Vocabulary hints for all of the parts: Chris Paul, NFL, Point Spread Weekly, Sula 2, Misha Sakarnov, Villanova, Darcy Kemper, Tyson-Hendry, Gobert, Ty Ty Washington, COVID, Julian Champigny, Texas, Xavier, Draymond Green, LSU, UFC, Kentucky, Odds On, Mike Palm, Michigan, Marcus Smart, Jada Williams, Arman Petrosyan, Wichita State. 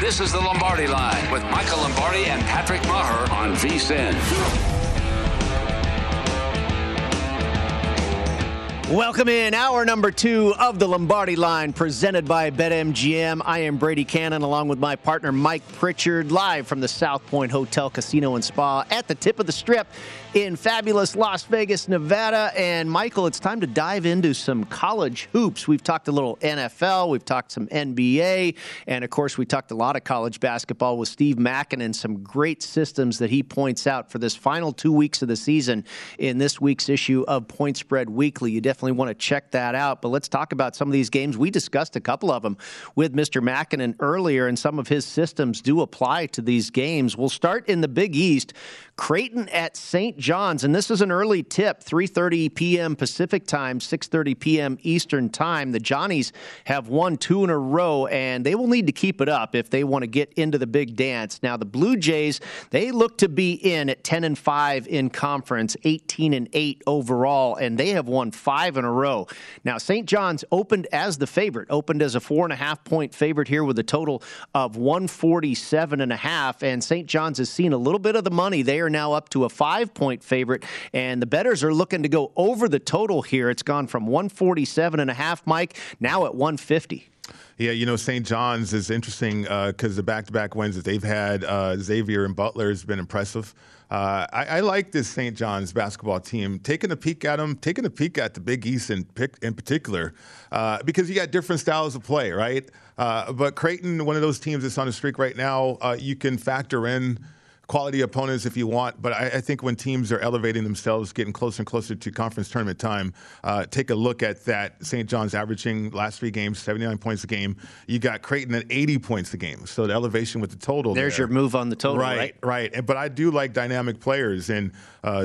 This is the Lombardi Line with Michael Lombardi and Patrick Maher on VSiN. Welcome in hour number two of the Lombardi Line, presented by BetMGM. I am Brady Cannon, along with my partner Mike Pritchard, live from the South Point Hotel, Casino, and Spa at the tip of the Strip in fabulous Las Vegas, Nevada. And Michael, it's time to dive into some college hoops. We've talked a little NFL, we've talked some NBA, and of course we talked a lot of college basketball with Steve Mackin and some great systems that he points out for this final 2 weeks of the season in this week's issue of Point Spread Weekly. You definitely want to check that out, but let's talk about some of these games. We discussed a couple of them with Mr. Mackin earlier, and some of his systems do apply to these games. We'll start in the Big East. Creighton at St. John's, and this is an early tip, 3:30 p.m. Pacific time, 6:30 p.m. Eastern time. The Johnnies have won two in a row, and they will need to keep it up if they want to get into the big dance. Now, the Blue Jays, they look to be in at 10-5 in conference, 18-8 overall, and they have won five in a row. Now, St. John's opened as the favorite, opened as a 4.5-point favorite here with a total of 147.5, and St. John's has seen a little bit of the money. They are now up to a 5-point favorite, and the bettors are looking to go over the total here. It's gone from 147.5, Mike, now at 150. Yeah, you know, St. John's is interesting because the back-to-back wins that they've had, Xavier and Butler has been impressive. I like this St. John's basketball team. Taking a peek at them, taking a peek at the Big East in particular, because you got different styles of play, right? But Creighton, one of those teams that's on a streak right now, you can factor in quality opponents if you want, but I think when teams are elevating themselves, getting closer and closer to conference tournament time, take a look at that. St. John's averaging last three games, 79 points a game. You got Creighton at 80 points a game, so the elevation with the total. There's your move on the total, right? Right. But I do like dynamic players, and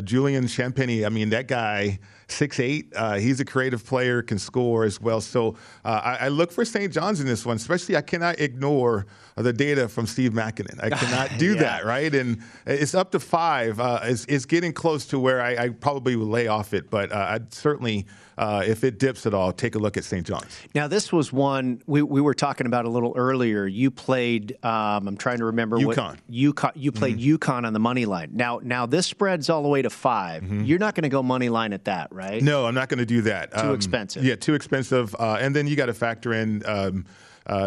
Julian Champigny, I mean, that guy, 6'8", he's a creative player, can score as well. So I look for St. John's in this one, especially I cannot ignore the data from Steve Mackin. I cannot do that, right? And it's up to five. It's getting close to where I probably would lay off it, but I'd certainly, if it dips at all, take a look at St. John's. Now, this was one we were talking about a little earlier. You played, I'm trying to remember, you played UConn on the money line. Now this spreads all the way to five. Mm-hmm. You're not going to go money line at that, right? Right? No, I'm not going to do that. Too expensive. Yeah, too expensive. And then you got to factor in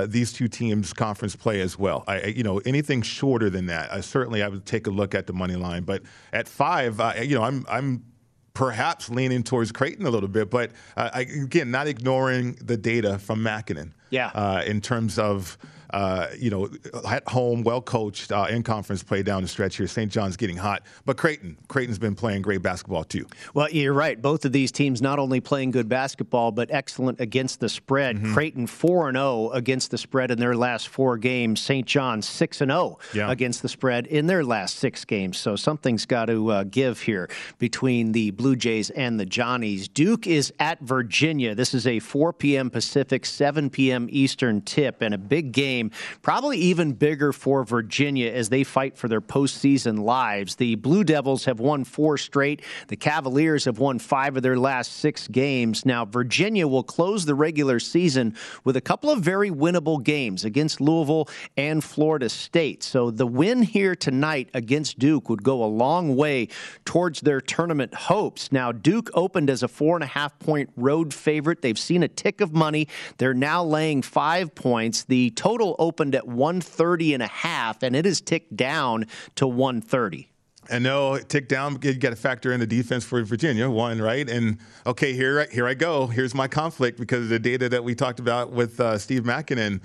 these two teams' conference play as well. Anything shorter than that, I would take a look at the money line. But at five, I'm perhaps leaning towards Creighton a little bit. But again, not ignoring the data from Mackin. Yeah. In terms of at home, well-coached, in conference play down the stretch here. St. John's getting hot. But Creighton's been playing great basketball, too. Well, you're right. Both of these teams not only playing good basketball, but excellent against the spread. Mm-hmm. Creighton 4-0 against the spread in their last four games. St. John's 6-0 against the spread in their last six games. So something's got to give here between the Blue Jays and the Johnnies. Duke is at Virginia. This is a 4 p.m. Pacific, 7 p.m. p.m. Eastern tip, and a big game, probably even bigger for Virginia as they fight for their postseason lives. The Blue Devils have won 4 straight. The Cavaliers have won 5 of their last 6 games. Now, Virginia will close the regular season with a couple of very winnable games against Louisville and Florida State. So the win here tonight against Duke would go a long way towards their tournament hopes. Now, Duke opened as a 4.5-point road favorite. They've seen a tick of money. They're now laying 5 points. The total opened at 130.5, and it has ticked down to 130. And no, tick down, you got to factor in the defense for Virginia, one, right? And, okay, here I go. Here's my conflict because of the data that we talked about with Steve Mackin.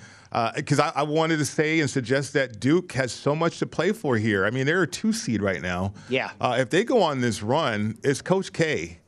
Because I wanted to say and suggest that Duke has so much to play for here. I mean, they're a 2 seed right now. Yeah. If they go on this run, it's Coach K.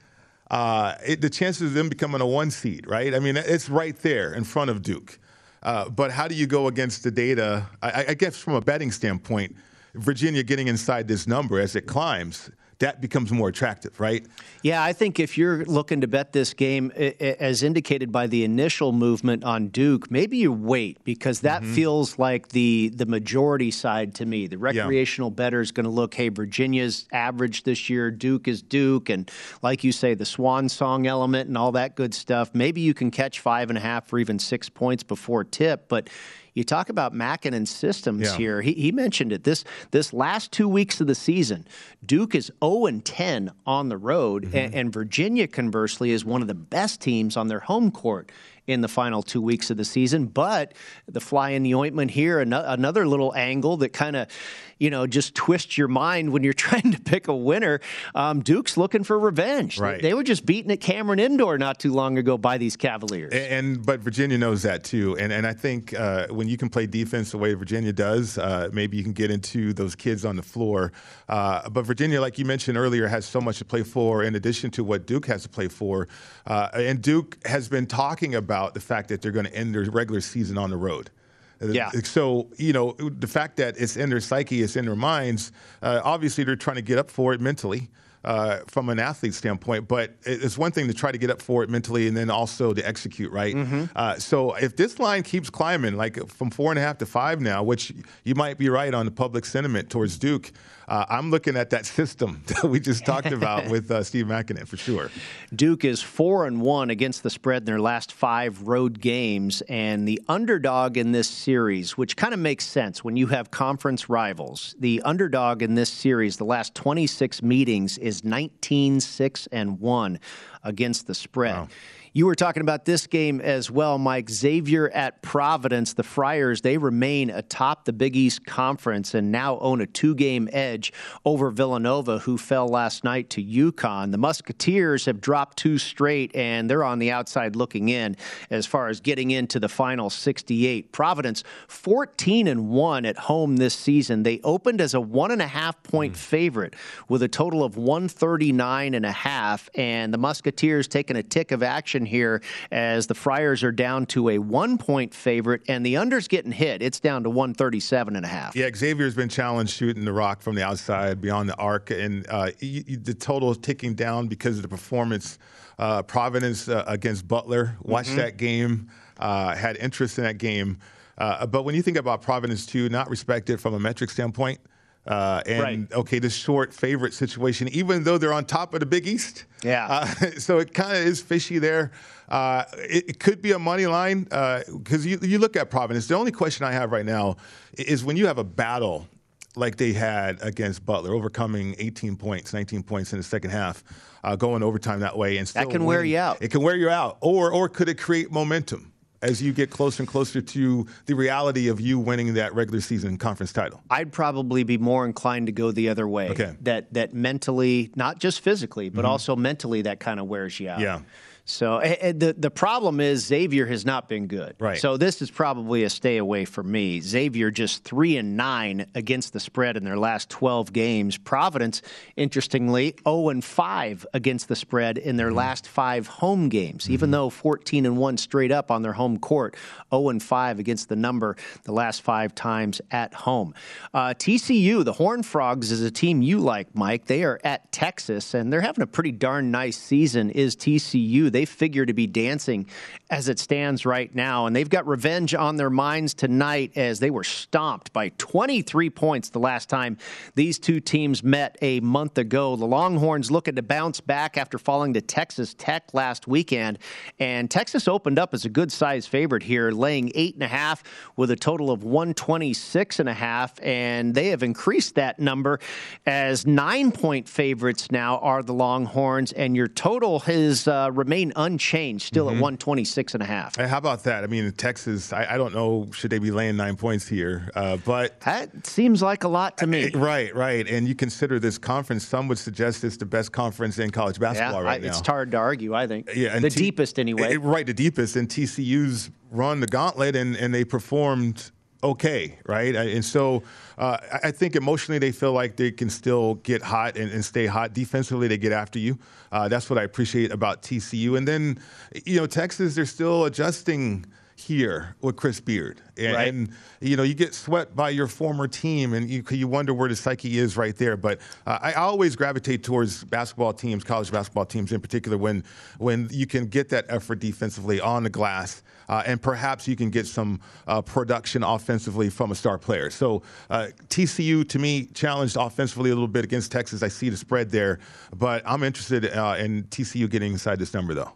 The chances of them becoming a 1 seed, right? I mean, it's right there in front of Duke. But how do you go against the data? I guess from a betting standpoint, Virginia getting inside this number as it climbs, that becomes more attractive, right? Yeah, I think if you're looking to bet this game, as indicated by the initial movement on Duke, maybe you wait because that feels like the majority side to me. The recreational bettor is going to look, hey, Virginia's average this year, Duke is Duke, and like you say, the swan song element and all that good stuff. Maybe you can catch 5.5 or even 6 points before tip, but you talk about Mackinnon's systems here. He mentioned it. This last 2 weeks of the season, Duke is 0-10 on the road, and Virginia, conversely, is one of the best teams on their home court in the final 2 weeks of the season. But the fly in the ointment here, another little angle that kind of, just twists your mind when you're trying to pick a winner. Duke's looking for revenge. Right. They were just beaten at Cameron Indoor not too long ago by these Cavaliers. But Virginia knows that too. And I think when you can play defense the way Virginia does, maybe you can get into those kids on the floor. But Virginia, like you mentioned earlier, has so much to play for in addition to what Duke has to play for. And Duke has been talking about the fact that they're going to end their regular season on the road. Yeah. So, the fact that it's in their psyche, it's in their minds, obviously they're trying to get up for it mentally from an athlete standpoint, but it's one thing to try to get up for it mentally and then also to execute, right? So if this line keeps climbing, like from 4.5 to 5 now, which you might be right on the public sentiment towards Duke, I'm looking at that system that we just talked about with Steve Mackin for sure. Duke is 4-1 against the spread in their last 5 road games, and the underdog in this series, which kind of makes sense when you have conference rivals, the underdog in this series, the last 26 meetings is 19-6-1 against the spread. Wow. You were talking about this game as well, Mike. Xavier at Providence, the Friars, they remain atop the Big East Conference and now own a 2-game edge over Villanova, who fell last night to UConn. The Musketeers have dropped 2 straight, and they're on the outside looking in as far as getting into the final 68. Providence, 14-1 at home this season. They opened as a 1.5-point favorite with a total of 139.5, and the Musketeers taking a tick of action here as the Friars are down to a 1-point favorite, and the under's getting hit. It's down to 137.5. Yeah, Xavier's been challenged shooting the rock from the outside beyond the arc, and the total is ticking down because of the performance. Providence against Butler, watched that game, had interest in that game. But when you think about Providence, too, not respected from a metric standpoint, okay, this short favorite situation, even though they're on top of the Big East. Yeah. So it kind of is fishy there. It could be a money line because you look at Providence. The only question I have right now is when you have a battle like they had against Butler, overcoming 18 points, 19 points in the second half, going overtime that way. And still that can wear you out. It can wear you out. Or could it create momentum as you get closer and closer to the reality of you winning that regular season conference title? I'd probably be more inclined to go the other way. Okay. That mentally, not just physically, but also mentally, that kind of wears you out. Yeah. So the problem is Xavier has not been good. Right. So this is probably a stay away for me. Xavier just 3-9 against the spread in their last 12 games. Providence, interestingly, 0-5 against the spread in their last 5 home games. Even though 14-1 straight up on their home court, 0-5 against the number the last 5 times at home. TCU, the Horned Frogs, is a team you like, Mike. They are at Texas, and they're having a pretty darn nice season. Is TCU? They they figure to be dancing as it stands right now. And they've got revenge on their minds tonight as they were stomped by 23 points the last time these two teams met a month ago. The Longhorns looking to bounce back after falling to Texas Tech last weekend. And Texas opened up as a good size favorite here, laying 8.5 with a total of 126.5. And they have increased that number as 9-point favorites now are the Longhorns. And your total has remained unchanged, still at 126.5. How about that? I mean, Texas, I don't know, should they be laying 9 points here? But that seems like a lot to me. Right. And you consider this conference, some would suggest it's the best conference in college basketball now. It's hard to argue, I think. Yeah, and the deepest anyway. Right, the deepest. And TCU's run the gauntlet, and they performed okay, right? And so I think emotionally they feel like they can still get hot and stay hot. Defensively, they get after you. That's what I appreciate about TCU. And then, Texas, they're still adjusting here with Chris Beard. And you get swept by your former team, and you wonder where the psyche is right there. But I always gravitate towards basketball teams, college basketball teams in particular, when you can get that effort defensively on the glass, and perhaps you can get some production offensively from a star player. So TCU, to me, challenged offensively a little bit against Texas. I see the spread there, but I'm interested in TCU getting inside this number, though.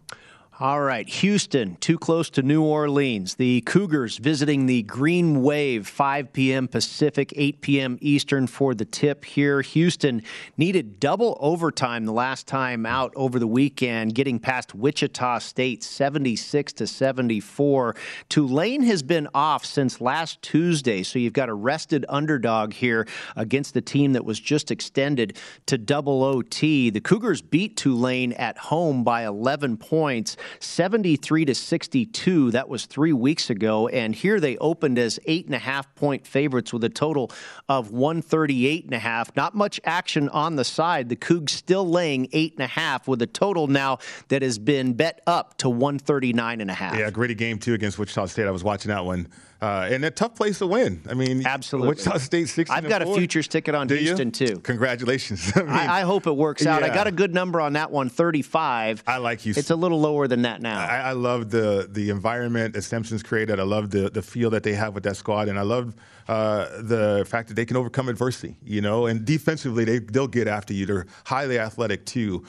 All right, Houston, too close to New Orleans. The Cougars visiting the Green Wave, 5 p.m. Pacific, 8 p.m. Eastern for the tip here. Houston needed double overtime the last time out over the weekend, getting past Wichita State 76-74. Tulane has been off since last Tuesday, so you've got a rested underdog here against the team that was just extended to double OT. The Cougars beat Tulane at home by 11 points. 73-62. That was 3 weeks ago. And here they opened as 8.5-point favorites with a total of 138.5. Not much action on the side. The Cougs still laying 8.5 with a total now that has been bet up to 139.5. Yeah, gritty game, too, against Wichita State. I was watching that one. And a tough place to win. I mean, absolutely. Wichita State 16. I've got a futures ticket on Houston, too. Congratulations. I hope it works out. I got a good number on that one, 35. I like Houston. It's a little lower than that now. I love the environment that Simpson's created. I love the feel that they have with that squad, and I love the fact that they can overcome adversity, and defensively they'll get after you. They're highly athletic, too.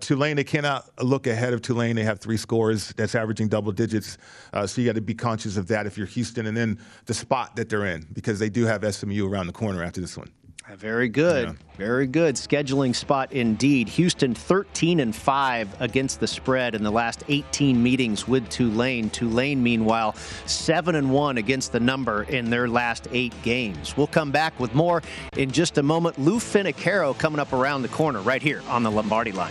Tulane, they cannot look ahead of Tulane. They have 3 scores that's averaging double digits, so you got to be conscious of that if you're Houston, and then the spot that they're in, because they do have SMU around the corner after this one. Very good. Yeah. Very good. Scheduling spot indeed. Houston 13-5 against the spread in the last 18 meetings with Tulane. Tulane, meanwhile, 7-1 against the number in their last 8 games. We'll come back with more in just a moment. Lou Finocchiaro coming up around the corner right here on the Lombardi Line.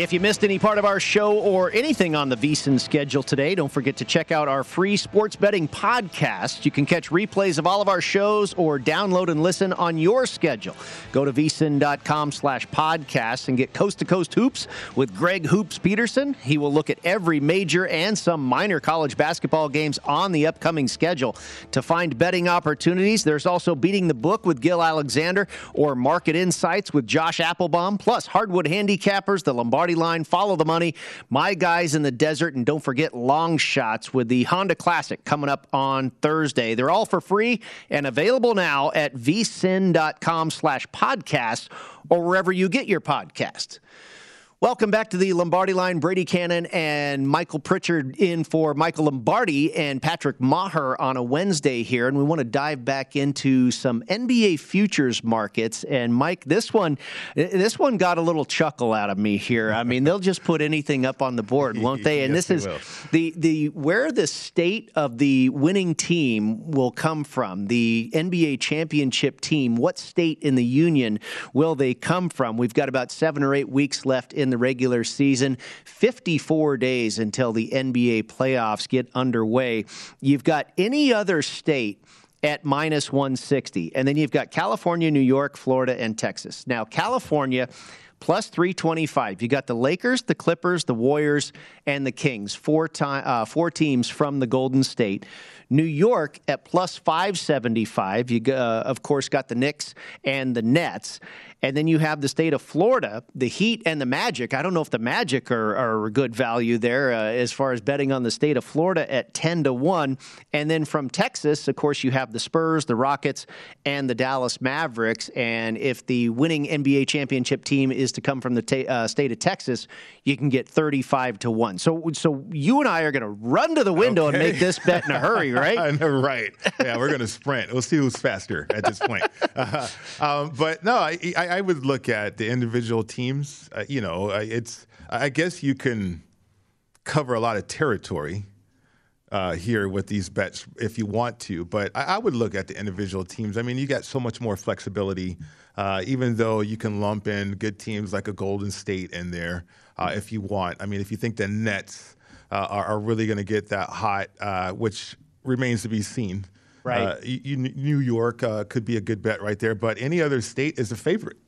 If you missed any part of our show or anything on the VSiN schedule today, don't forget to check out our free sports betting podcast. You can catch replays of all of our shows or download and listen on your schedule. Go to vsin.com/podcast and get Coast to Coast Hoops with Greg Hoops Peterson. He will look at every major and some minor college basketball games on the upcoming schedule. To find betting opportunities, there's also Beating the Book with Gil Alexander or Market Insights with Josh Applebaum, plus Hardwood Handicappers, the Lombardi Line, Follow the Money, My Guys in the Desert, and don't forget Long Shots with the Honda Classic coming up on Thursday. They're all for free and available now at vsin.com/podcast or wherever you get your podcast. Welcome back to the Lombardi Line. Brady Cannon and Michael Pritchard in for Michael Lombardi and Patrick Maher on a Wednesday here. And we want to dive back into some NBA futures markets. And, Mike, this one got a little chuckle out of me here. I mean, they'll just put anything up on the board, won't they? And yes, this is where the state of the winning team will come from, the NBA championship team. What state in the union will they come from? We've got about 7 or 8 weeks left in the regular season, 54 days until the NBA playoffs get underway. You've got any other state at minus 160, and then you've got California, New York, Florida, and Texas. Now, California plus 325. You got the Lakers, the Clippers, the Warriors, and the Kings. Four teams from the Golden State. New York at plus 575. You, of course, got the Knicks and the Nets. And then you have the state of Florida, the Heat, and the Magic. I don't know if the Magic are a good value there as far as betting on the state of Florida at 10-1. And then from Texas, of course, you have the Spurs, the Rockets, and the Dallas Mavericks. And if the winning NBA championship team is to come from the state of Texas, you can get 35-1. So you and I are going to run to the window and make this bet in a hurry, right? Right. Yeah, we're going to sprint. We'll see who's faster at this point. But no, I would look at the individual teams. I guess you can cover a lot of territory here with these bets if you want to. But I would look at the individual teams. I mean, you got so much more flexibility, even though you can lump in good teams like a Golden State in there if you want. I mean, if you think the Nets are really going to get that hot, which remains to be seen. Right. New York could be a good bet right there, but any other state is a favorite.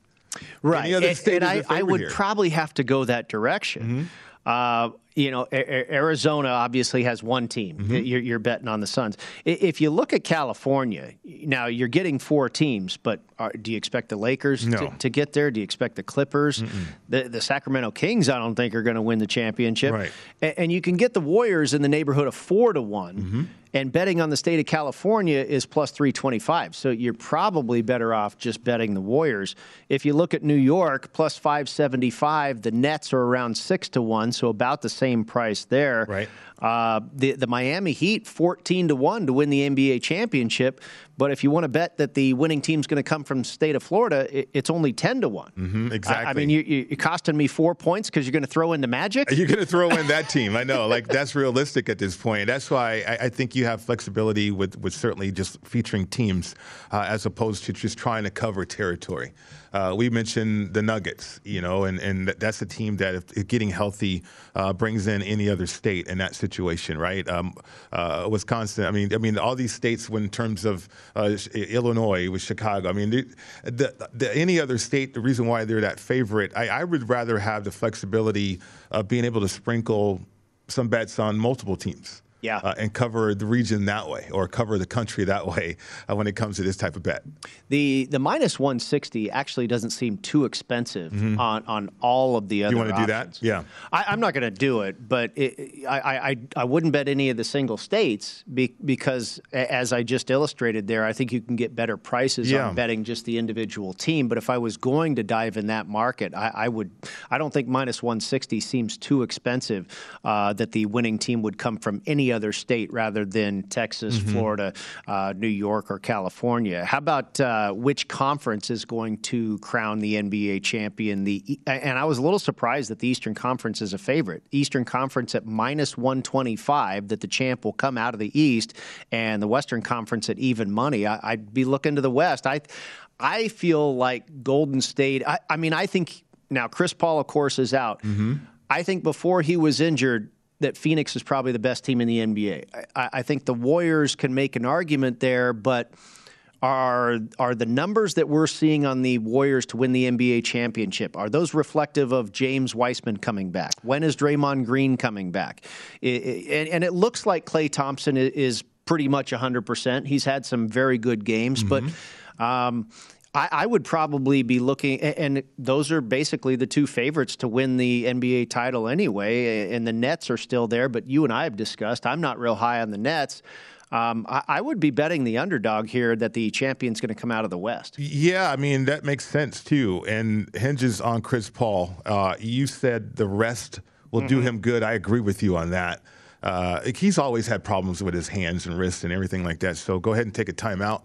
Right. Any other state is a favorite. I would probably have to go that direction. Mm-hmm. Arizona obviously has one team. Mm-hmm. You're betting on the Suns. If you look at California, now you're getting four teams, but do you expect the Lakers to get there? Do you expect the Clippers? Mm-mm. The Sacramento Kings, I don't think, are going to win the championship. Right. And you can get the Warriors in the neighborhood of 4-1. Mm-hmm. And betting on the state of California is plus 325. So you're probably better off just betting the Warriors. If you look at New York, plus 575, the Nets are around 6-1, so about the same price there. Right. The Miami Heat, 14-1 to win the NBA championship. But if you want to bet that the winning team's going to come from the state of Florida, it's only 10-1. Mm-hmm, exactly. I mean, you're costing me 4 points because you're going to throw in the Magic? You're going to throw in that team. I know. Like, that's realistic at this point. That's why I think you have flexibility with certainly just featuring teams as opposed to just trying to cover territory. We mentioned the Nuggets, and that's a team that, if getting healthy, brings in any other state in that situation, right? Wisconsin. I mean, all these states, in terms of Illinois with Chicago. I mean, any other state, the reason why they're that favorite, I would rather have the flexibility of being able to sprinkle some bets on multiple teams. Yeah. And cover the region that way, or cover the country that way when it comes to this type of bet. The minus 160 actually doesn't seem too expensive on all of the other options. You want to do that? Yeah. I'm not going to do it, but I wouldn't bet any of the single states because, as I just illustrated there, I think you can get better prices on betting just the individual team. But if I was going to dive in that market, I would. I don't think minus 160 seems too expensive that the winning team would come from any other state rather than Texas, Florida, New York, or California. How about which conference is going to crown the NBA champion? And I was a little surprised that the Eastern Conference is a favorite. Eastern Conference at minus 125 that the champ will come out of the East, and the Western Conference at even money. I'd be looking to the West. I feel like Golden State. I mean, I think Now, Chris Paul, of course, is out. Mm-hmm. I think before he was injured that Phoenix is probably the best team in the NBA. I think the Warriors can make an argument there, but are the numbers that we're seeing on the Warriors to win the NBA championship, are those reflective of James Wiseman coming back? When is Draymond Green coming back? And it looks like Klay Thompson is pretty much 100%. He's had some very good games, mm-hmm. but I would probably be looking, and those are basically the two favorites to win the NBA title anyway, and the Nets are still there, but you and I have discussed, I'm not real high on the Nets. I would be betting the underdog here that the champion's going to come out of the West. Yeah, I mean, that makes sense, too, and hinges on Chris Paul. You said the rest will mm-hmm. do him good. I agree with you on that. He's always had problems with his hands and wrists and everything like that, so go ahead and take a timeout.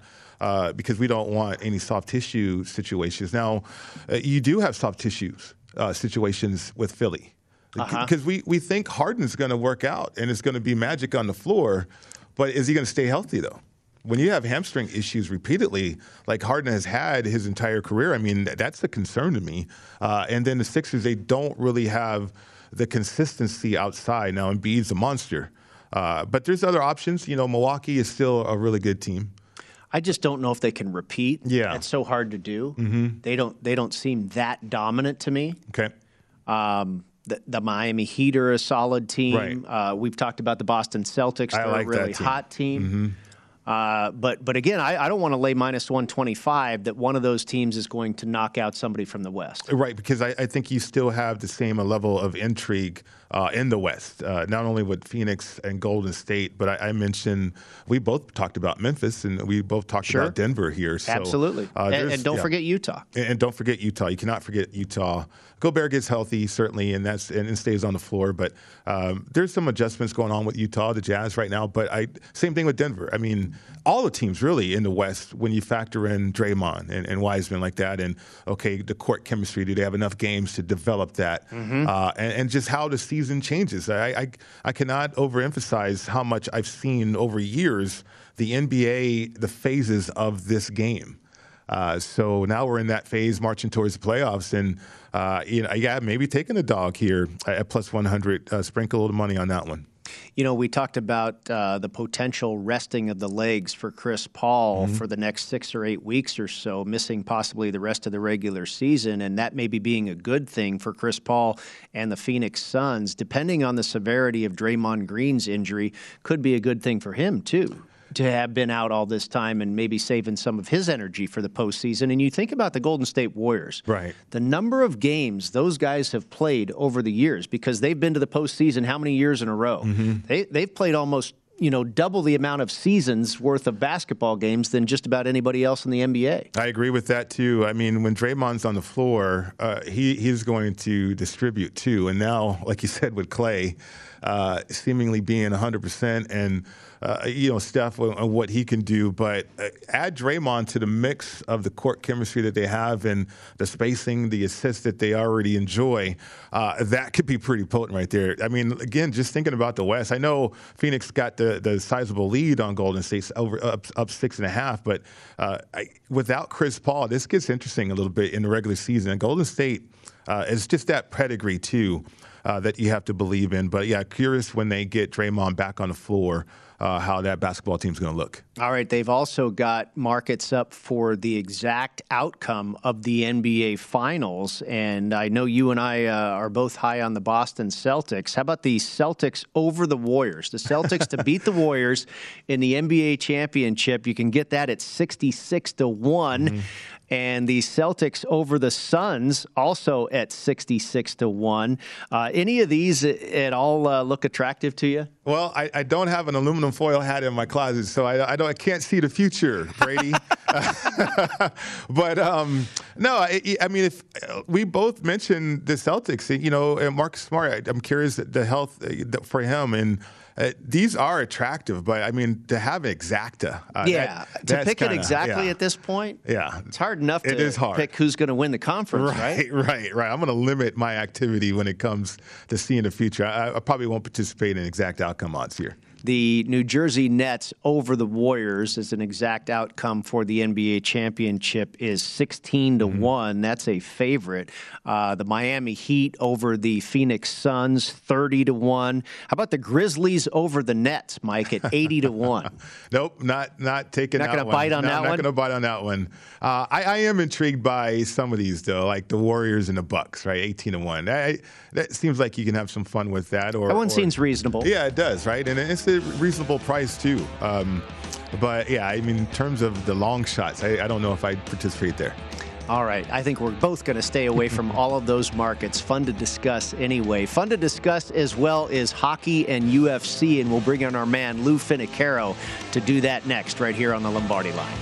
Because we don't want any soft tissue situations. Now, you do have soft tissues situations with Philly. Because we think Harden's going to work out and it's going to be magic on the floor. But is he going to stay healthy, though? When you have hamstring issues repeatedly, like Harden has had his entire career, I mean, that's the concern to me. And then the Sixers, they don't really have the consistency outside. Now, Embiid's a monster. But there's other options. You know, Milwaukee is still a really good team. I just don't know if they can repeat. Yeah. It's so hard to do. Mm-hmm. They don't seem that dominant to me. Okay. The Miami Heat are a solid team. Right. We've talked about the Boston Celtics. They're like a really hot team. Mm-hmm. But again, I don't want to lay minus 125 that one of those teams is going to knock out somebody from the West. Right, because I think you still have the same level of intrigue in the West, not only with Phoenix and Golden State, but I mentioned we both talked about Memphis and we both talked sure. about Denver here. So, absolutely. And don't yeah. forget Utah. And don't forget Utah. You cannot forget Utah. Gobert gets healthy, certainly, and stays on the floor. But there's some adjustments going on with Utah, the Jazz right now. But same thing with Denver. I mean, all the teams really in the West when you factor in Draymond and Wiseman like that. And, okay, the court chemistry, do they have enough games to develop that? Mm-hmm. And just how the season changes. I cannot overemphasize how much I've seen over years the NBA, the phases of this game. So now we're in that phase marching towards the playoffs. And, you know, yeah, maybe taking a dog here at plus 100. Sprinkle a little money on that one. You know, we talked about the potential resting of the legs for Chris Paul mm-hmm. for the next 6 or 8 weeks or so, missing possibly the rest of the regular season, and that maybe being a good thing for Chris Paul and the Phoenix Suns, depending on the severity of Draymond Green's injury, could be a good thing for him, too, to have been out all this time and maybe saving some of his energy for the postseason. And you think about the Golden State Warriors. Right. The number of games those guys have played over the years, because they've been to the postseason how many years in a row? Mm-hmm. They've played almost, you know, double the amount of seasons worth of basketball games than just about anybody else in the NBA. I agree with that, too. I mean, when Draymond's on the floor, he's going to distribute, too. And now, like you said, with Klay seemingly being 100% and, you know, Steph on what he can do. But add Draymond to the mix of the court chemistry that they have and the spacing, the assists that they already enjoy, that could be pretty potent right there. I mean, again, just thinking about the West, I know Phoenix got the sizable lead on Golden State up 6.5, but without Chris Paul, this gets interesting a little bit in the regular season. And Golden State is just that pedigree, too, that you have to believe in. But, yeah, curious when they get Draymond back on the floor. How that basketball team's going to look. All right, they've also got markets up for the exact outcome of the NBA Finals, and I know you and I are both high on the Boston Celtics. How about the Celtics over the Warriors? The Celtics to beat the Warriors in the NBA Championship. You can get that at 66-1. Mm-hmm. And the Celtics over the Suns also at 66-1. Any of these at all look attractive to you? Well, I don't have an aluminum foil hat in my closet, so I can't see the future, Brady. But no, I mean, if we both mentioned the Celtics, you know, and Marcus Smart. I'm curious the health for him and. These are attractive, but, I mean, to have an exacta. Yeah, to pick it exactly at this point, yeah, it's hard enough to pick who's going to win the conference, right? Right. I'm going to limit my activity when it comes to seeing the future. I probably won't participate in exact outcome odds here. the New Jersey Nets over the Warriors as an exact outcome for the NBA championship is 16-1. That's a favorite. The Miami Heat over the Phoenix Suns, 30-1. How about the Grizzlies over the Nets, Mike, at 80-1? Nope, not taking that one. Not going to bite on that one. I am intrigued by some of these, though, like the Warriors and the Bucks, right? 18-1. That seems like you can have some fun with that. Or that one seems reasonable. Yeah, it does, right? And it's a reasonable price, too. But, yeah, I mean, in terms of the long shots, I don't know if I'd participate there. All right. I think we're both going to stay away from all of those markets. Fun to discuss anyway. Fun to discuss as well is hockey and UFC, and we'll bring in our man Lou Finocchiaro to do that next right here on the Lombardi Line.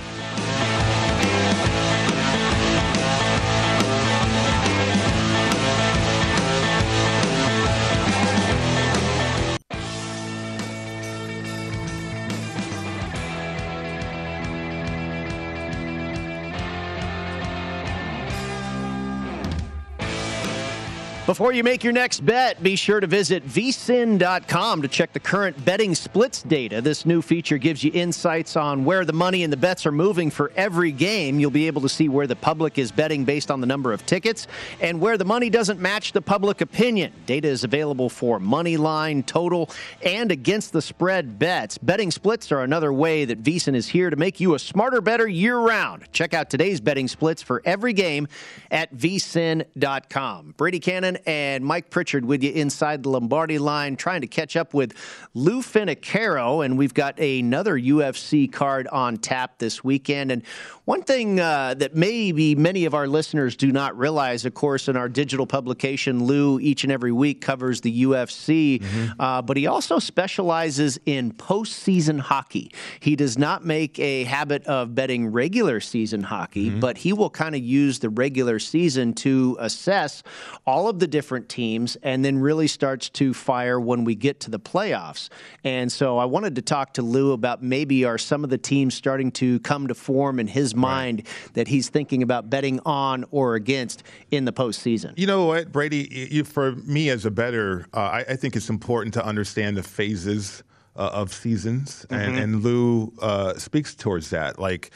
Before you make your next bet, be sure to visit vsin.com to check the current betting splits data. This new feature gives you insights on where the money and the bets are moving for every game. You'll be able to see where the public is betting based on the number of tickets and where the money doesn't match the public opinion. Data is available for money line, total, and against the spread bets. Betting splits are another way that VSiN is here to make you a smarter, better year-round. Check out today's betting splits for every game at vsin.com. Brady Cannon and Mike Pritchard with you inside the Lombardi Line, trying to catch up with Lou Finocchiaro, and we've got another UFC card on tap this weekend. And one thing that maybe many of our listeners do not realize, of course, in our digital publication, Lou each and every week covers the UFC, but he also specializes in postseason hockey. He does not make a habit of betting regular season hockey, but he will kind of use the regular season to assess all of the different teams and then really starts to fire when we get to the playoffs. And so I wanted to talk to Lou about maybe are some of the teams starting to come to form in his mind that he's thinking about betting on or against in the postseason. You know what, Brady, for me as a bettor, I think it's important to understand the phases of seasons, and Lou speaks towards that. Like,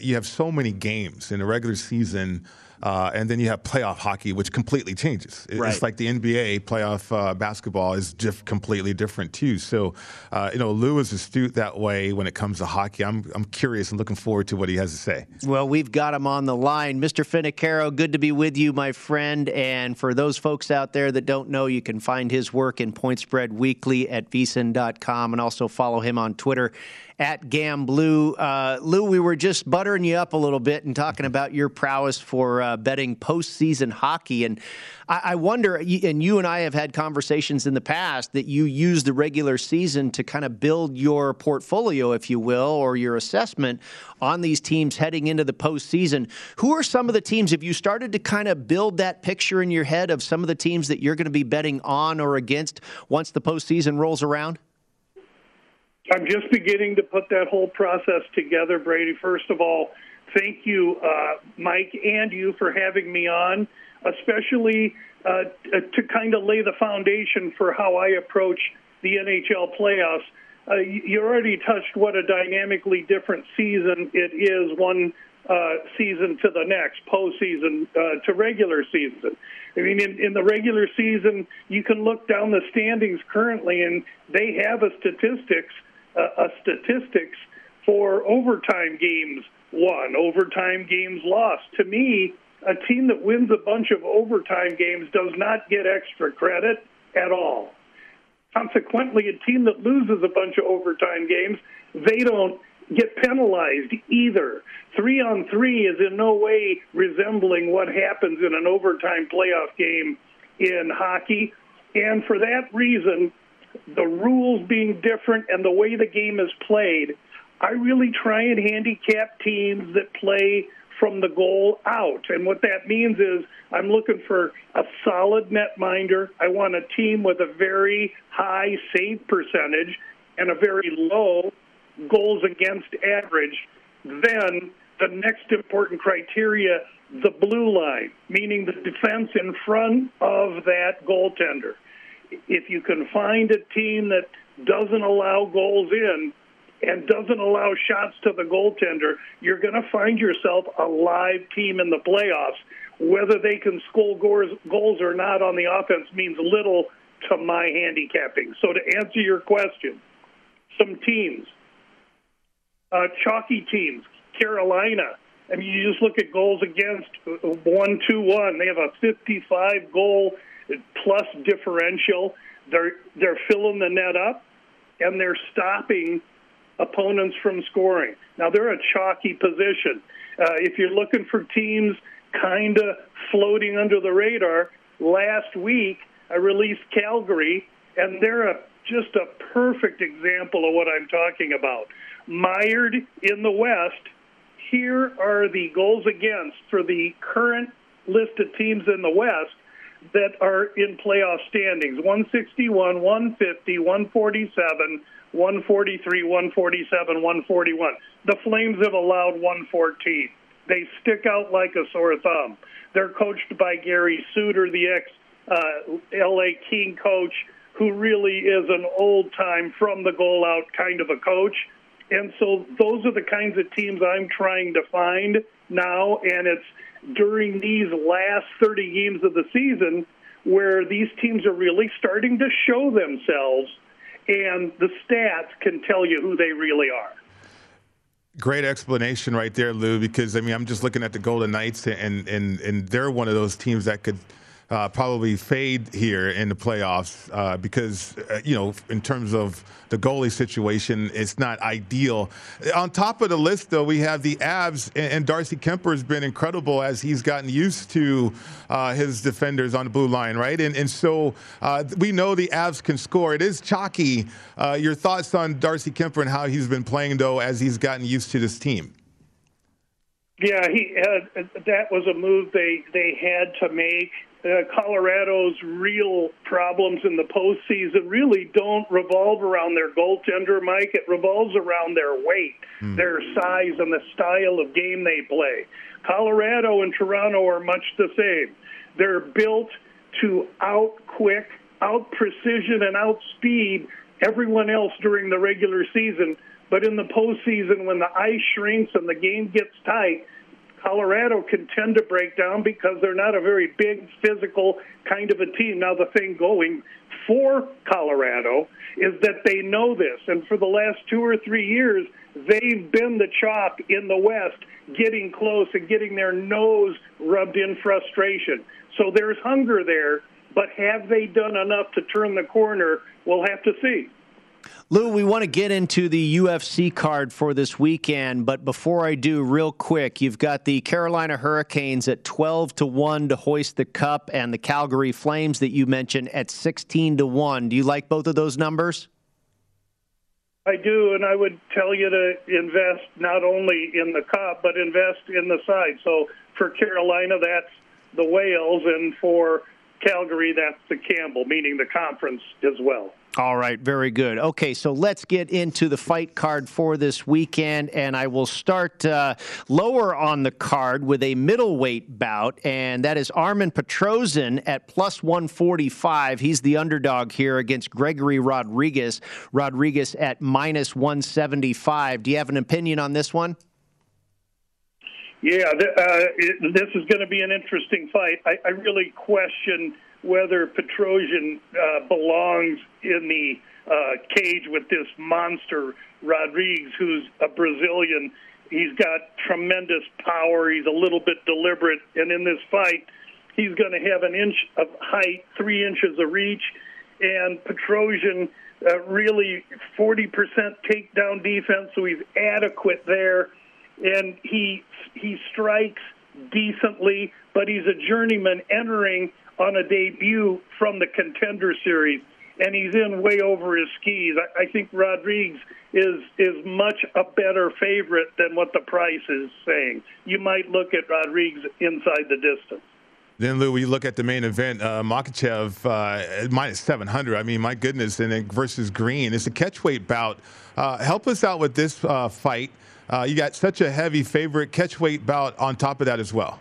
you have so many games in the regular season, and then you have playoff hockey, which completely changes. It's like the NBA playoff basketball is just completely different too. So, you know, Lou is astute that way when it comes to hockey. I'm curious and looking forward to what he has to say. Well, we've got him on the line. Mr. Finocchiaro, good to be with you, my friend. And for those folks out there that don't know, you can find his work in Point Spread Weekly at vsin.com, and also follow him on Twitter at Gamblu. Lou, we were just buttering you up a little bit and talking about your prowess for betting postseason hockey. And I wonder, and you and I have had conversations in the past, that you use the regular season to kind of build your portfolio, if you will, or your assessment on these teams heading into the postseason. Who are some of the teams? Have you started to kind of build that picture in your head of some of the teams that you're going to be betting on or against once the postseason rolls around? I'm just beginning to put that whole process together, Brady. First of all, thank you, Mike, and you for having me on, especially to kind of lay the foundation for how I approach the NHL playoffs. You already touched what a dynamically different season it is, one season to the next, postseason to regular season. I mean, in the regular season, you can look down the standings currently, and they have a statistics for overtime games won, overtime games lost. To me, a team that wins a bunch of overtime games does not get extra credit at all. Consequently, a team that loses a bunch of overtime games, they don't get penalized either. 3-on-3 is in no way resembling what happens in an overtime playoff game in hockey. And for that reason, the rules being different and the way the game is played, I really try and handicap teams that play from the goal out. And what that means is I'm looking for a solid netminder. I want a team with a very high save percentage and a very low goals against average. Then the next important criteria, the blue line, meaning the defense in front of that goaltender. if you can find a team that doesn't allow goals in and doesn't allow shots to the goaltender, you're going to find yourself a live team in the playoffs. Whether they can score goals or not on the offense means little to my handicapping. So to answer your question, some teams, chalky teams, Carolina. I mean, you just look at goals against 1-2-1. They have a 55-goal plus differential. They're filling the net up, and they're stopping opponents from scoring. Now, they're a chalky position. If you're looking for teams kind of floating under the radar, last week I released Calgary, and they're just a perfect example of what I'm talking about. Mired in the West, here are the goals against for the current list of teams in the West that are in playoff standings: 161, 150, 147, 143, 147, 141. The Flames have allowed 114. They stick out like a sore thumb. They're coached by Gary Suter, the ex-L.A. King coach, who really is an old-time, from-the-goal-out kind of a coach. And so those are the kinds of teams I'm trying to find now, and it's during these last 30 games of the season where these teams are really starting to show themselves, and the stats can tell you who they really are. Great explanation right there, Lou, because, I mean, I'm just looking at the Golden Knights, and they're one of those teams that could probably fade here in the playoffs because, you know, in terms of the goalie situation, it's not ideal. On top of the list, though, we have the Avs, and Darcy Kemper has been incredible as he's gotten used to his defenders on the blue line, right? And so we know the Avs can score. It is chalky. Your thoughts on Darcy Kemper and how he's been playing, though, as he's gotten used to this team? Yeah, that was a move they had to make. Colorado's real problems in the postseason really don't revolve around their goaltender, Mike. It revolves around their weight, their size, and the style of game they play. Colorado and Toronto are much the same. They're built to out-quick, out-precision, and out-speed everyone else during the regular season. But in the postseason, when the ice shrinks and the game gets tight, Colorado can tend to break down because they're not a very big, physical kind of a team. Now, the thing going for Colorado is that they know this, and for the last 2 or 3 years, they've been the chop in the West, getting close and getting their nose rubbed in frustration. So there's hunger there, but have they done enough to turn the corner? We'll have to see. Lou, we want to get into the UFC card for this weekend, but before I do, real quick, you've got the Carolina Hurricanes at 12-1 to hoist the cup and the Calgary Flames that you mentioned at 16-1. Do you like both of those numbers? I do, and I would tell you to invest not only in the cup, but invest in the side. So for Carolina, that's the Whales, and for Calgary, that's the Campbell, meaning the conference as well. All right, very good. Okay, so let's get into the fight card for this weekend, and I will start lower on the card with a middleweight bout, and that is Arman Petrosyan at plus 145. He's the underdog here against Gregory Rodriguez. Rodriguez at minus 175. Do you have an opinion on this one? Yeah, this is going to be an interesting fight. I really question whether Petrosyan belongs in the cage with this monster Rodriguez, who's a Brazilian. He's got tremendous power. He's a little bit deliberate. And in this fight, he's going to have an inch of height, 3 inches of reach. And Petrosyan, really 40% takedown defense, so he's adequate there. And he strikes decently, but he's a journeyman entering on a debut from the Contender Series, and he's in way over his skis. I think Rodriguez is much a better favorite than what the price is saying. You might look at Rodriguez inside the distance. Then, Lou, we look at the main event, Makachev minus 700. I mean, my goodness, and then versus Green. It's a catchweight bout. Help us out with this fight. You got such a heavy favorite, catchweight bout on top of that as well.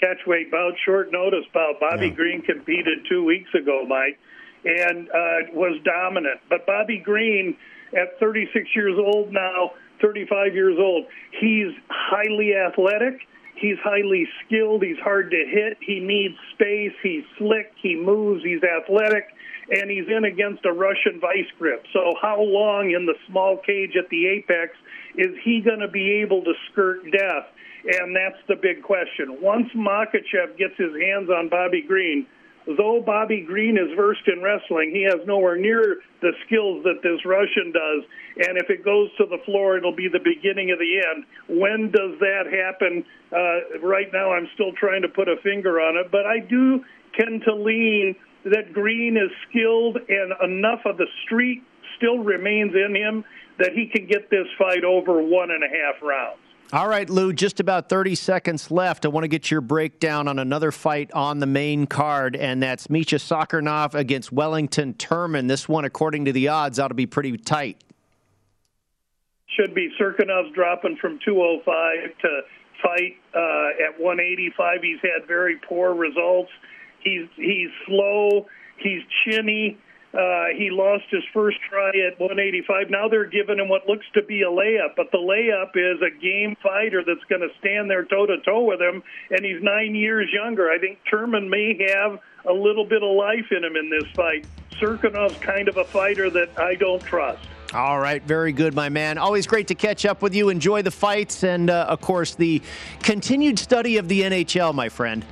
catch weight bout, short notice bout. Bobby Green competed 2 weeks ago, Mike, and was dominant. But Bobby Green, at 36 years old now, 35 years old, he's highly athletic. He's highly skilled. He's hard to hit. He needs space. He's slick. He moves. He's athletic. And he's in against a Russian vice grip. So how long in the small cage at the apex is he going to be able to skirt death? And that's the big question. Once Makachev gets his hands on Bobby Green, though Bobby Green is versed in wrestling, he has nowhere near the skills that this Russian does. And if it goes to the floor, it'll be the beginning of the end. When does that happen? Right now, I'm still trying to put a finger on it. But I do tend to lean that Green is skilled and enough of the street still remains in him that he can get this fight over 1.5 rounds. All right, Lou, just about 30 seconds left. I want to get your breakdown on another fight on the main card, and that's Misha Sakarnov against Wellington Turman. This one, according to the odds, ought to be pretty tight. Should be. Sakarnov's dropping from 205 to fight at 185. He's had very poor results. He's slow. He's chinny. He lost his first try at 185. Now they're giving him what looks to be a layup, but the layup is a game fighter that's going to stand there toe-to-toe with him, and he's 9 years younger. I think Turman may have a little bit of life in him in this fight. Serkinov's kind of a fighter that I don't trust. All right, very good, my man. Always great to catch up with you. Enjoy the fights and, of course, the continued study of the NHL, my friend.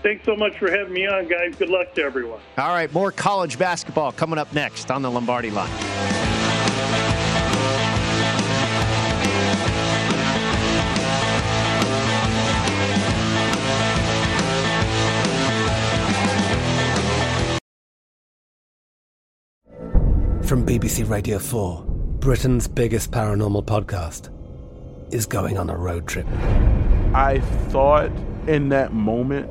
Thanks so much for having me on, guys. Good luck to everyone. All right, more college basketball coming up next on the Lombardi Line. From BBC Radio 4, Britain's biggest paranormal podcast is going on a road trip. I thought in that moment,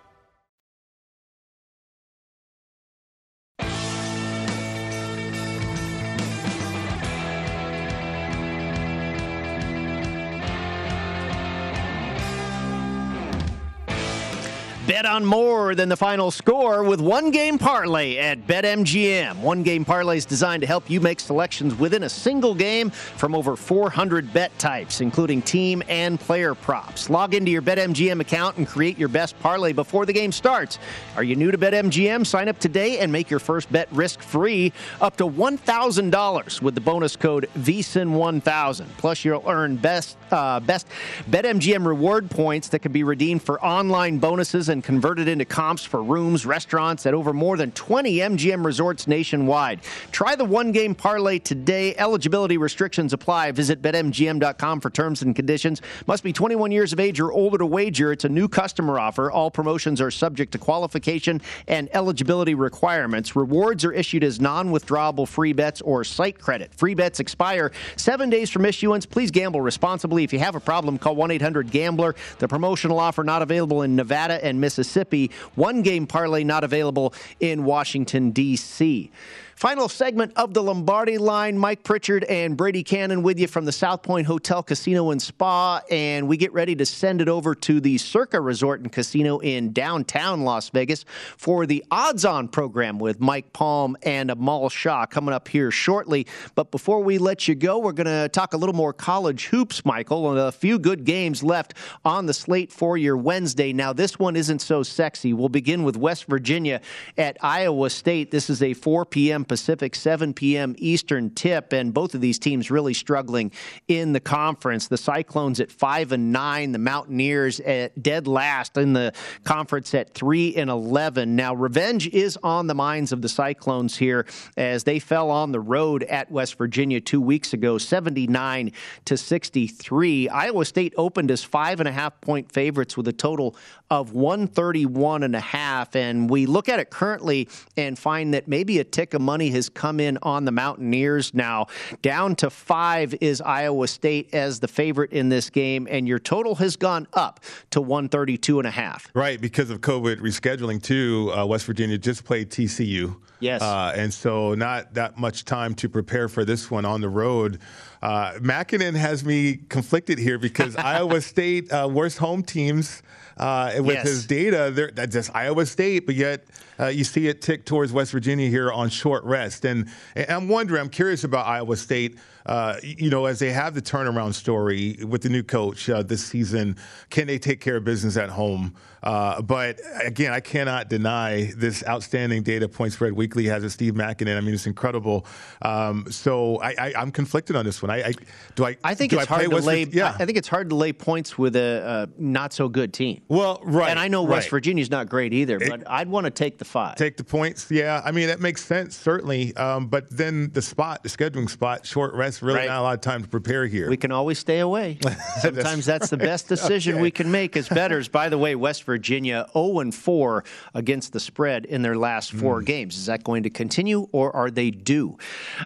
Bet on more than the final score with one-game parlay at BetMGM. One-game parlay is designed to help you make selections within a single game from over 400 bet types, including team and player props. Log into your BetMGM account and create your best parlay before the game starts. Are you new to BetMGM? Sign up today and make your first bet risk-free up to $1,000 with the bonus code VSiN1000. Plus, you'll earn best BetMGM reward points that can be redeemed for online bonuses and converted into comps for rooms, restaurants at over more than 20 MGM resorts nationwide. Try the one-game parlay today. Eligibility restrictions apply. Visit BetMGM.com for terms and conditions. Must be 21 years of age or older to wager. It's a new customer offer. All promotions are subject to qualification and eligibility requirements. Rewards are issued as non-withdrawable free bets or site credit. Free bets expire 7 days from issuance. Please gamble responsibly. If you have a problem, call 1-800-GAMBLER. The promotional offer not available in Nevada and Mississippi. One game parlay not available in Washington, D.C. Final segment of the Lombardi Line. Mike Pritchard and Brady Cannon with you from the South Point Hotel, Casino, and Spa. And we get ready to send it over to the Circa Resort and Casino in downtown Las Vegas for the Odds On program with Mike Palm and Amal Shah coming up here shortly. But before we let you go, we're going to talk a little more college hoops, Michael, and a few good games left on the slate for your Wednesday. Now, this one isn't so sexy. We'll begin with West Virginia at Iowa State. This is a 4 p.m. Pacific, 7 p.m. Eastern tip, and both of these teams really struggling in the conference. The Cyclones at 5-9, the Mountaineers at dead last in the conference at 3-11. Now, revenge is on the minds of the Cyclones here as they fell on the road at West Virginia 2 weeks ago, 79-63. Iowa State opened as 5.5-point favorites with a total of 131.5, and we look at it currently and find that maybe a tick of money has come in on the Mountaineers now. Down to 5 is Iowa State as the favorite in this game, and your total has gone up to 132.5. Right, because of COVID rescheduling, too. West Virginia just played TCU. Yes. And so not that much time to prepare for this one on the road. Mackinnon has me conflicted here because Iowa State, worst home teams with his data, that's just Iowa State, but yet you see it tick towards West Virginia here on short rest. And I'm curious about Iowa State, as they have the turnaround story with the new coach this season. Can they take care of business at home? But again, I cannot deny this outstanding data point spread weekly has a Steve Mackin in. I mean, it's incredible. So I'm conflicted on this one. I think it's hard to lay points with a not so good team. Well, right. And I know West Virginia's not great either, but I'd want to take the 5. Take the points. Yeah. I mean, that makes sense, certainly. But then the scheduling spot, short rest, really not a lot of time to prepare here. We can always stay away. Sometimes that's the best decision we can make as bettors. By the way, West Virginia 0-4 against the spread in their last 4 games. Is that going to continue, or are they due?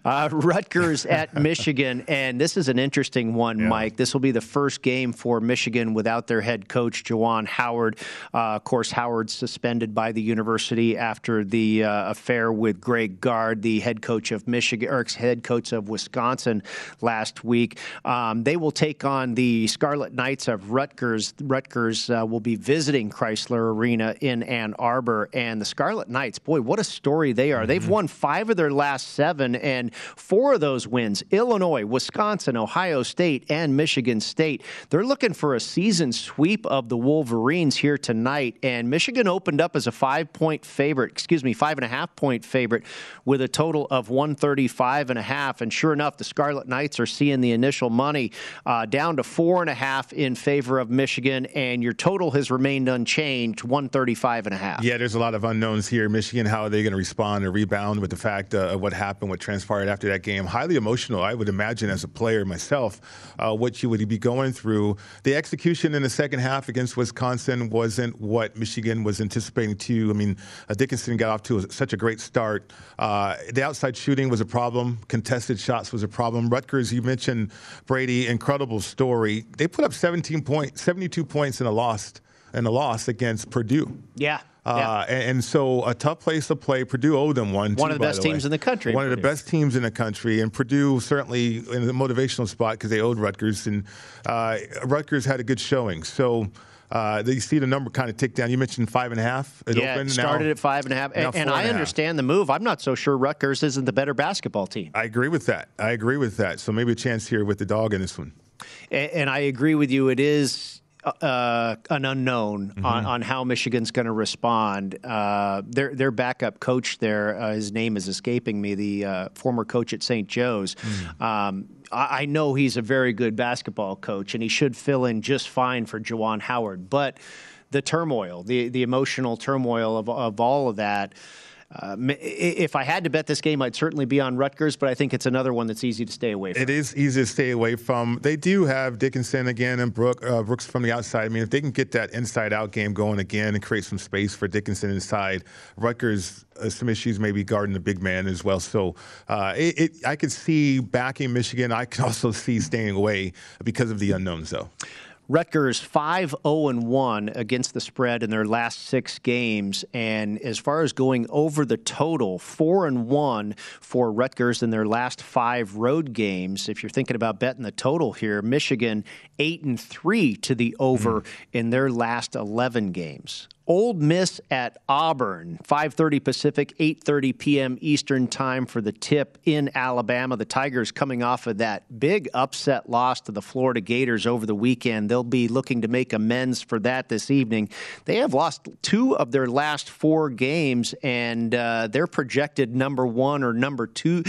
Rutgers at Michigan, and this is an interesting one, Mike. This will be the first game for Michigan without their head coach, Juwan Howard. Of course, Howard's suspended by the university after the affair with Greg Gard, the head coach of Michigan, or head coach of Wisconsin last week. They will take on the Scarlet Knights of Rutgers. Rutgers will be visiting Chrysler Arena in Ann Arbor, and the Scarlet Knights, boy, what a story they are. They've won 5 of their last 7, and 4 of those wins, Illinois, Wisconsin, Ohio State, and Michigan State. They're looking for a season sweep of the Wolverines here tonight, and Michigan opened up as a 5.5-point favorite with a total of 135.5, and sure enough, the Scarlet Knights are seeing the initial money down to 4.5 in favor of Michigan, and your total has remained unchanged, 135.5. Yeah, there's a lot of unknowns here. Michigan, how are they going to respond and rebound with the fact of what happened, what transpired after that game? Highly emotional, I would imagine, as a player myself, what you would be going through. The execution in the second half against Wisconsin wasn't what Michigan was anticipating to. I mean, Dickinson got off to such a great start. The outside shooting was a problem. Contested shots was a problem. Rutgers, you mentioned, Brady, incredible story. They put up 72 points in a loss. And a loss against Purdue. Yeah. And so a tough place to play. Purdue owed them one. One of the best teams in the country. One of the best teams in the country. And Purdue certainly in the motivational spot because they owed Rutgers. And Rutgers had a good showing. So you see the number kind of tick down. You mentioned 5.5. It started at 5.5. And I understand the move. I'm not so sure Rutgers isn't the better basketball team. I agree with that. So maybe a chance here with the dog in this one. And I agree with you. It is an unknown on how Michigan's going to respond. Their backup coach there, his name is escaping me, the former coach at St. Joe's. I know he's a very good basketball coach, and he should fill in just fine for Juwan Howard. But the turmoil, the emotional turmoil of all of that, if I had to bet this game, I'd certainly be on Rutgers, but I think it's another one that's easy to stay away from. It is easy to stay away from. They do have Dickinson again and Brooks from the outside. I mean, if they can get that inside-out game going again and create some space for Dickinson inside, Rutgers some issues maybe guarding the big man as well. So I could see backing Michigan. I could also see staying away because of the unknowns, though. Rutgers 5-0-1 against the spread in their last six games. And as far as going over the total, 4-1 for Rutgers in their last five road games. If you're thinking about betting the total here, Michigan 8-3 to the over in their last 11 games. Ole Miss at Auburn, 5:30 Pacific, 8:30 p.m. Eastern time for the tip in Alabama. The Tigers coming off of that big upset loss to the Florida Gators over the weekend. They'll be looking to make amends for that this evening. They have lost two of their last four games, and their projected number one seed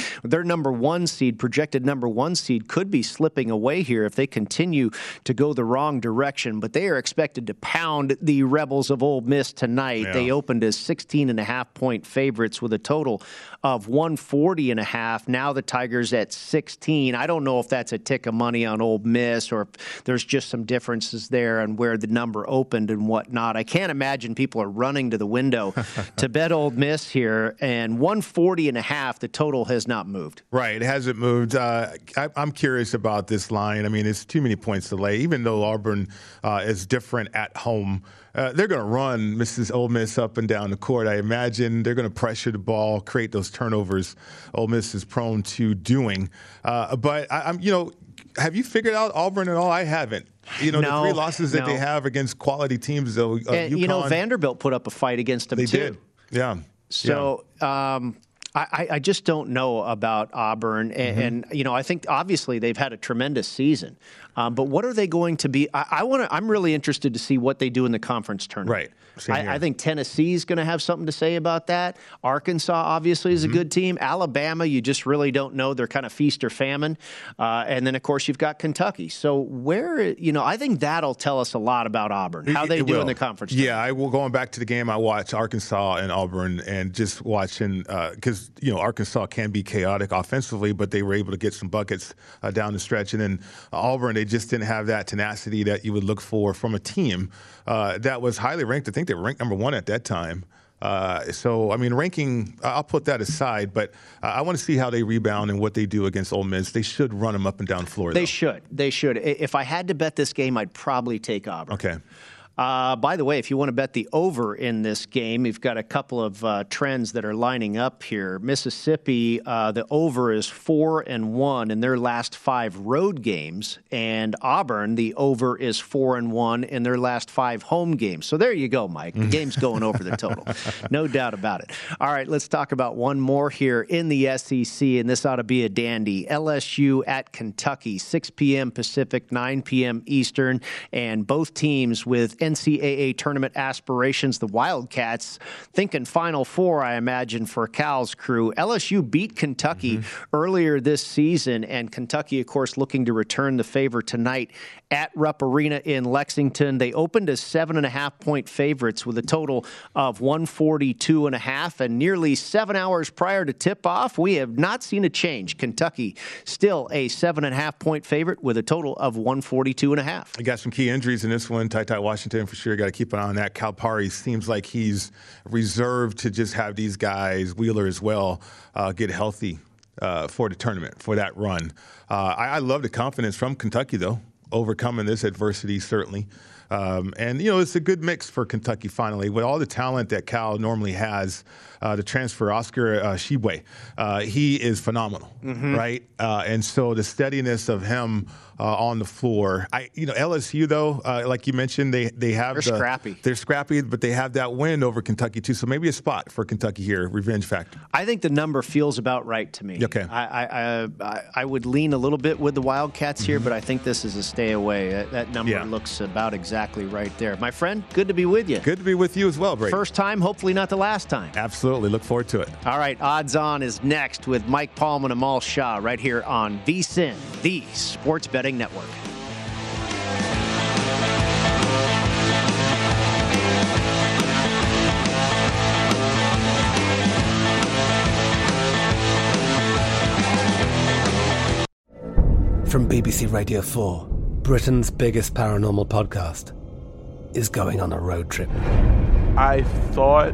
could be slipping away here if they continue to go the wrong direction. But they are expected to pound the Rebels of Ole Miss tonight. Yeah. They opened as 16.5-point favorites with a total of 140.5. Now the Tigers at 16. I don't know if that's a tick of money on Ole Miss or if there's just some differences there and where the number opened and whatnot. I can't imagine people are running to the window to bet Ole Miss here. And 140.5, the total has not moved. Right, it hasn't moved. I'm curious about this line. I mean, it's too many points to lay, even though Auburn is different at home. They're going to run Ole Miss up and down the court. I imagine they're going to pressure the ball, create those turnovers Ole Miss is prone to doing. But have you figured out Auburn at all? I haven't. No, the three losses that they have against quality teams, though. UConn, Vanderbilt put up a fight against them, too. They did, yeah. So, yeah. I just don't know about Auburn. And I think obviously they've had a tremendous season. But what are they going to be? I'm really interested to see what they do in the conference tournament. Right. I think Tennessee's going to have something to say about that. Arkansas obviously is a good team. Alabama, you just really don't know. They're kind of feast or famine. And then, of course, you've got Kentucky. So I think that'll tell us a lot about Auburn, how they do in the conference tournament. Yeah, going back to the game, I watched Arkansas and Auburn and just watching because Arkansas can be chaotic offensively, but they were able to get some buckets down the stretch. And then Auburn, they just didn't have that tenacity that you would look for from a team that was highly ranked. I think they were ranked number one at that time. Ranking, I'll put that aside, but I want to see how they rebound and what they do against Ole Miss. They should run them up and down the floor. They should. If I had to bet this game, I'd probably take Auburn. Okay. By the way, if you want to bet the over in this game, you've got a couple of trends that are lining up here. Mississippi, the over is 4-1 in their last five road games, and Auburn, the over is 4-1 in their last five home games. So there you go, Mike. The game's going over the total, no doubt about it. All right, let's talk about one more here in the SEC, and this ought to be a dandy. LSU at Kentucky, 6 p.m. Pacific, 9 p.m. Eastern, and both teams with NCAA tournament aspirations. The Wildcats thinking Final Four, I imagine, for Cal's crew. LSU beat Kentucky earlier this season, and Kentucky, of course, looking to return the favor tonight at Rupp Arena in Lexington. They opened as 7.5-point favorites with a total of 142.5, and nearly 7 hours prior to tip-off, we have not seen a change. Kentucky still a 7.5-point favorite with a total of 142.5. I got some key injuries in this one. Ty Washington for sure, got to keep an eye on that. Calipari seems like he's reserved to just have these guys, Wheeler as well, get healthy for the tournament, for that run. I love the confidence from Kentucky, though, overcoming this adversity, certainly. It's a good mix for Kentucky, finally, with all the talent that Cal normally has. The transfer, Oscar Shibwe, he is phenomenal, right? And so the steadiness of him on the floor. LSU, though, like you mentioned, they're scrappy. They're scrappy, but they have that win over Kentucky, too. So maybe a spot for Kentucky here, revenge factor. I think the number feels about right to me. Okay. I would lean a little bit with the Wildcats here, but I think this is a stay away. That number looks about exactly right there. My friend, good to be with you. Good to be with you as well, Brady. First time, hopefully not the last time. Absolutely. Look forward to it. All right. Odds On is next with Mike Palm and Amal Shah right here on VSiN, the Sports Betting Network. From BBC Radio 4, Britain's biggest paranormal podcast is going on a road trip. I thought